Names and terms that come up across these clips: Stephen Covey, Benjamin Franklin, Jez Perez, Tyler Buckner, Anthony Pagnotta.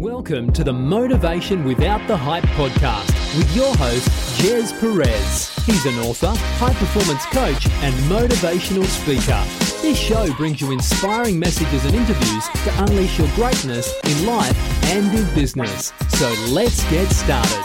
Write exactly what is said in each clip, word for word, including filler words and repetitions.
Welcome to the Motivation Without the Hype podcast with your host, Jez Perez. He's an author, high-performance coach, and motivational speaker. This show brings you inspiring messages and interviews to unleash your greatness in life and in business. So let's get started.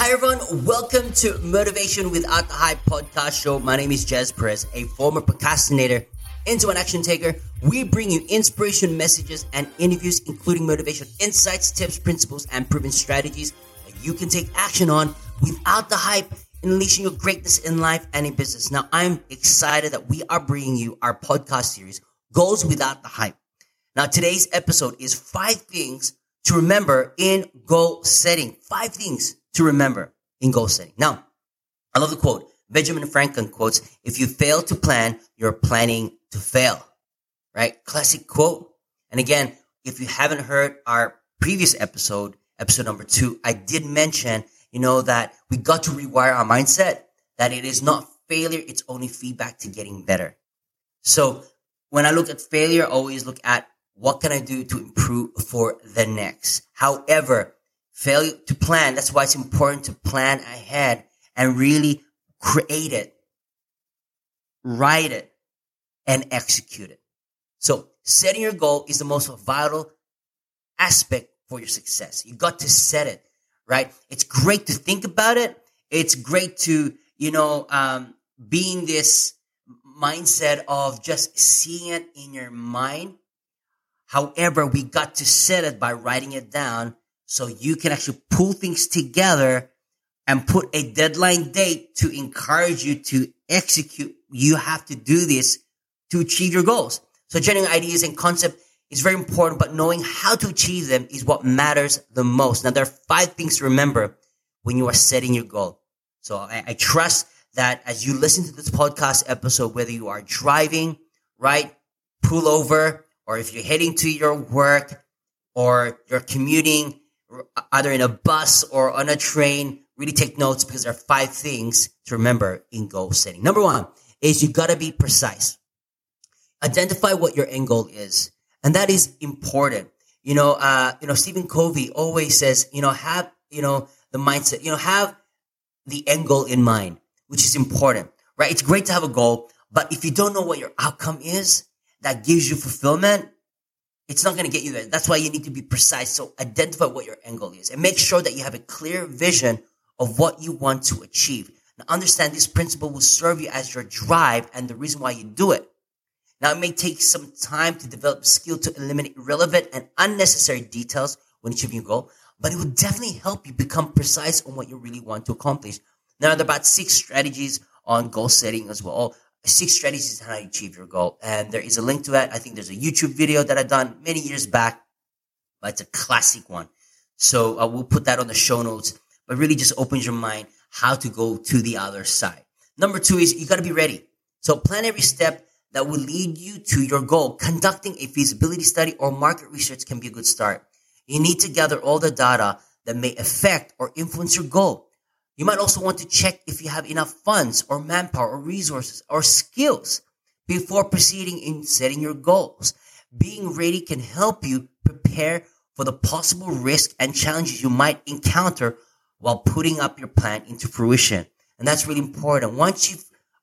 Hi everyone, welcome to Motivation Without the Hype podcast show. My name is Jez Perez, a former procrastinator into an action taker. We bring you inspiration messages and interviews, including motivation insights, tips, principles, and proven strategies that you can take action on without the hype, unleashing your greatness in life and in business. Now, I'm excited that we are bringing you our podcast series, Goals Without the Hype. Now, today's episode is five things to remember in goal setting. Five things to remember in goal setting. Now, I love the quote. Benjamin Franklin quotes, "If you fail to plan, you're planning to fail." Right? Classic quote. And again, if you haven't heard our previous episode, episode number two, I did mention, you know, that we got to rewire our mindset, that it is not failure, it's only feedback to getting better. So when I look at failure, I always look at what can I do to improve for the next. However, failure to plan. That's why it's important to plan ahead and really create it, write it, and execute it. So setting your goal is the most vital aspect for your success. You got to set it, right? It's great to think about it. It's great to, you know, um, be in this mindset of just seeing it in your mind. However, we got to set it by writing it down, so you can actually pull things together and put a deadline date to encourage you to execute. You have to do this to achieve your goals. So generating ideas and concept is very important, but knowing how to achieve them is what matters the most. Now, there are five things to remember when you are setting your goal. So I, I trust that as you listen to this podcast episode, whether you are driving, right, pull over, or if you're heading to your work or you're commuting, either in a bus or on a train, really take notes, because there are five things to remember in goal setting. Number one is you got to be precise. Identify what your end goal is. And that is important. You know, uh, you know, Stephen Covey always says, you know, have, you know, the mindset, you know, have the end goal in mind, which is important, right? It's great to have a goal, but if you don't know what your outcome is that gives you fulfillment, it's not going to get you there. That's why you need to be precise. So identify what your end goal is and make sure that you have a clear vision of what you want to achieve. Now, understand this principle will serve you as your drive and the reason why you do it. Now, it may take some time to develop skill to eliminate irrelevant and unnecessary details when achieving your goal, but it will definitely help you become precise on what you really want to accomplish. Now, there are about six strategies on goal setting as well. Six strategies on how you achieve your goal. And there is a link to that. I think there's a YouTube video that I've done many years back, but it's a classic one. So uh, we'll put that on the show notes, but really just opens your mind how to go to the other side. Number two is you got to be ready. So plan every step that will lead you to your goal. Conducting a feasibility study or market research can be a good start. You need to gather all the data that may affect or influence your goal. You might also want to check if you have enough funds or manpower or resources or skills before proceeding in setting your goals. Being ready can help you prepare for the possible risks and challenges you might encounter while putting up your plan into fruition. And that's really important. Once you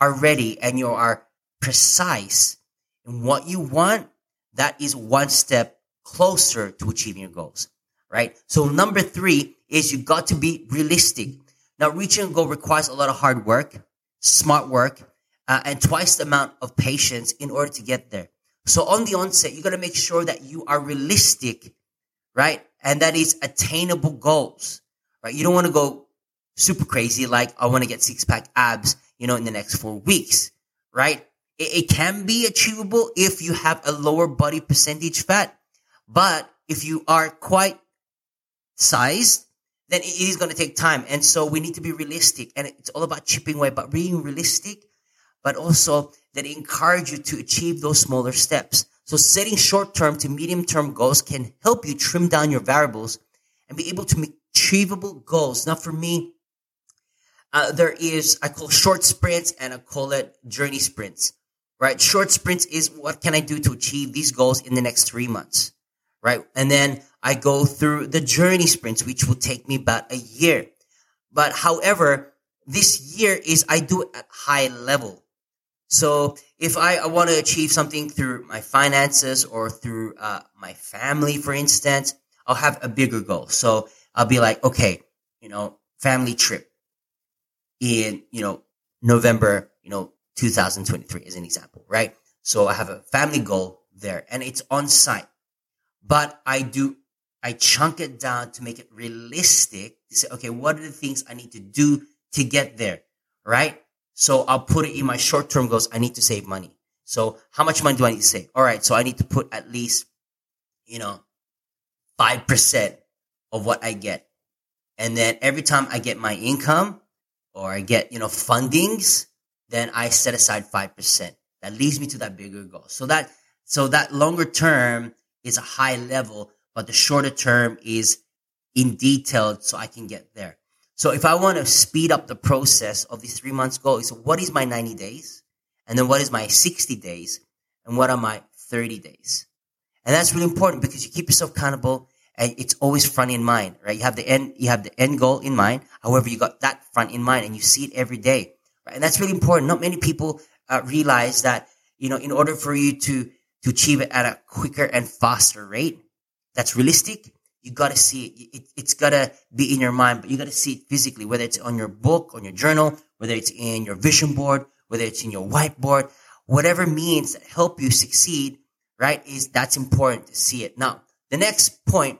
are ready and you are precise in what you want, that is one step closer to achieving your goals, right? So number three is you got to be realistic. Now, reaching a goal requires a lot of hard work, smart work, uh, and twice the amount of patience in order to get there. So on the onset, you got to make sure that you are realistic, right? And that is attainable goals, right? You don't want to go super crazy like, I want to get six-pack abs, you know, in the next four weeks, right? It, it can be achievable if you have a lower body percentage fat, but if you are quite sized, then it is going to take time. And so we need to be realistic. And it's all about chipping away, but being realistic, but also that encourage you to achieve those smaller steps. So setting short-term to medium-term goals can help you trim down your variables and be able to make achievable goals. Now, for me, uh, there is, I call short sprints and I call it journey sprints. right? Short sprints is what can I do to achieve these goals in the next three months, right? And then I go through the journey sprints, which will take me about a year. But however, this year is I do it at high level. So if I, I want to achieve something through my finances or through uh, my family, for instance, I'll have a bigger goal. So I'll be like, okay, you know, family trip in, you know, November, you know, two thousand twenty-three as an example, right? So I have a family goal there and it's on site, but I do, I chunk it down to make it realistic to say, okay, what are the things I need to do to get there, right? So I'll put it in my short-term goals. I need to save money. So how much money do I need to save? All right. So I need to put at least, you know, five percent of what I get. And then every time I get my income or I get, you know, fundings, then I set aside five percent. That leads me to that bigger goal. So that, so that longer term is a high level, but the shorter term is in detail so I can get there. So if I want to speed up the process of these three months goal, so what is my ninety days? And then what is my sixty days? And what are my thirty days? And that's really important because you keep yourself accountable and it's always front in mind, right? You have the end, you have the end goal in mind. However, you got that front in mind and you see it every day, right? And that's really important. Not many people uh, realize that, you know, in order for you to, to achieve it at a quicker and faster rate that's realistic, you got to see it. it. It's got to be in your mind, but you got to see it physically, whether it's on your book, on your journal, whether it's in your vision board, whether it's in your whiteboard, whatever means that help you succeed, right, is that's important to see it. Now, the next point,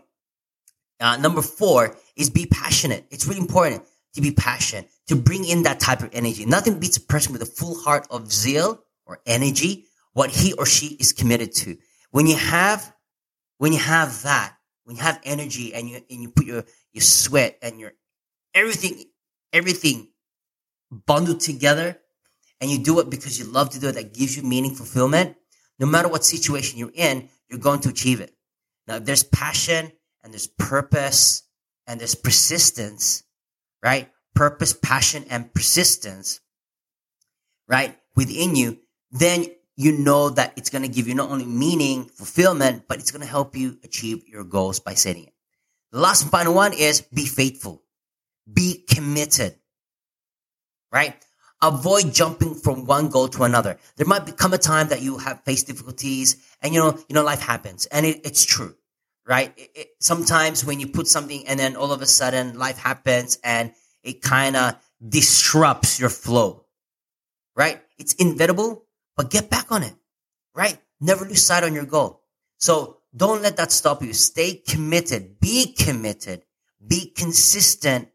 uh, number four, is be passionate. It's really important to be passionate, to bring in that type of energy. Nothing beats a person with a full heart of zeal or energy, what he or she is committed to. When you have, when you have that, when you have energy and you and you put your, your sweat and your everything, everything bundled together and you do it because you love to do it, that gives you meaning, fulfillment, no matter what situation you're in, you're going to achieve it. Now, if there's passion and there's purpose and there's persistence, right? Purpose, passion, and persistence, right? Within you, then you know that it's going to give you not only meaning, fulfillment, but it's going to help you achieve your goals by setting it. The last and final one is be faithful. Be committed, right? Avoid jumping from one goal to another. There might become a time that you have faced difficulties and, you know, you know, life happens and it, it's true, right? It, it, sometimes when you put something and then all of a sudden life happens and it kind of disrupts your flow, right? It's inevitable. But get back on it, right? Never lose sight on your goal. So don't let that stop you. Stay committed. Be committed. Be consistent.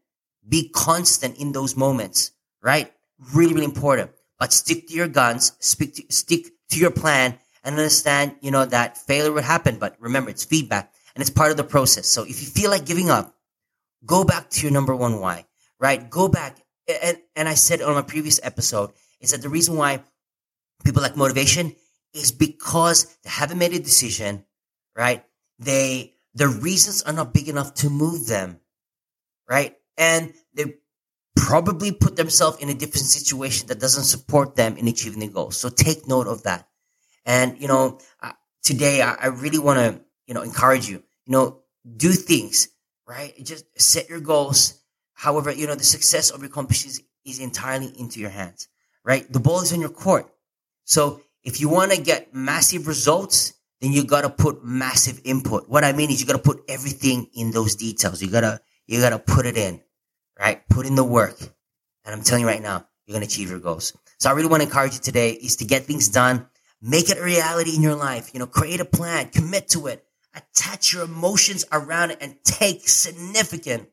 Be constant in those moments, right? Really, really important. But stick to your guns. Stick to, stick to your plan and understand, you know, that failure would happen. But remember, it's feedback and it's part of the process. So if you feel like giving up, go back to your number one why, right? Go back. And, and I said on my previous episode is that the reason why people like motivation is because they haven't made a decision, right? They, their reasons are not big enough to move them, right? And they probably put themselves in a different situation that doesn't support them in achieving the goal. So take note of that. And, you know, uh, today I, I really want to, you know, encourage you, you know, do things, right? Just set your goals. However, you know, the success of your accomplishments is entirely into your hands, right? The ball is in your court. So if you want to get massive results, then you got to put massive input. What I mean is you got to put everything in those details. You got to, you got to put it in, right? Put in the work. And I'm telling you right now, you're going to achieve your goals. So I really want to encourage you today is to get things done. Make it a reality in your life. You know, create a plan, commit to it, attach your emotions around it and take significant,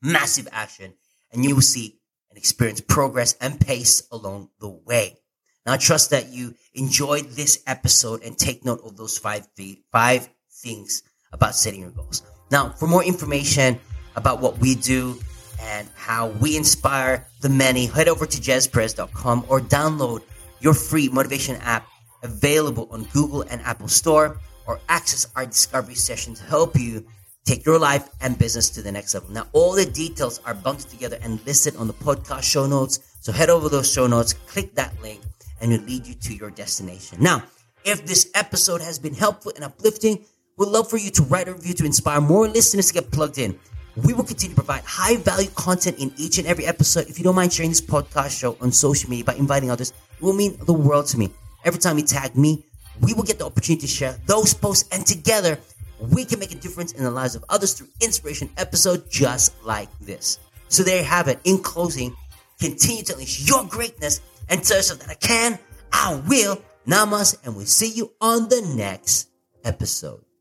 massive action. And you will see and experience progress and pace along the way. Now, I trust that you enjoyed this episode and take note of those five, th- five things about setting your goals. Now, for more information about what we do and how we inspire the many, head over to jez perez dot com or download your free motivation app available on Google and Apple Store, or access our discovery session to help you take your life and business to the next level. Now, all the details are bundled together and listed on the podcast show notes. So head over to those show notes, click that link, and to lead you to your destination. Now, if this episode has been helpful and uplifting, we'd love for you to write a review to inspire more listeners to get plugged in. We will continue to provide high-value content in each and every episode. If you don't mind sharing this podcast show on social media by inviting others, it will mean the world to me. Every time you tag me, we will get the opportunity to share those posts, and together we can make a difference in the lives of others through inspiration episodes just like this. So there you have it. In closing, continue to unleash your greatness and tell yourself that I can, I will. Namaste, and we'll see you on the next episode.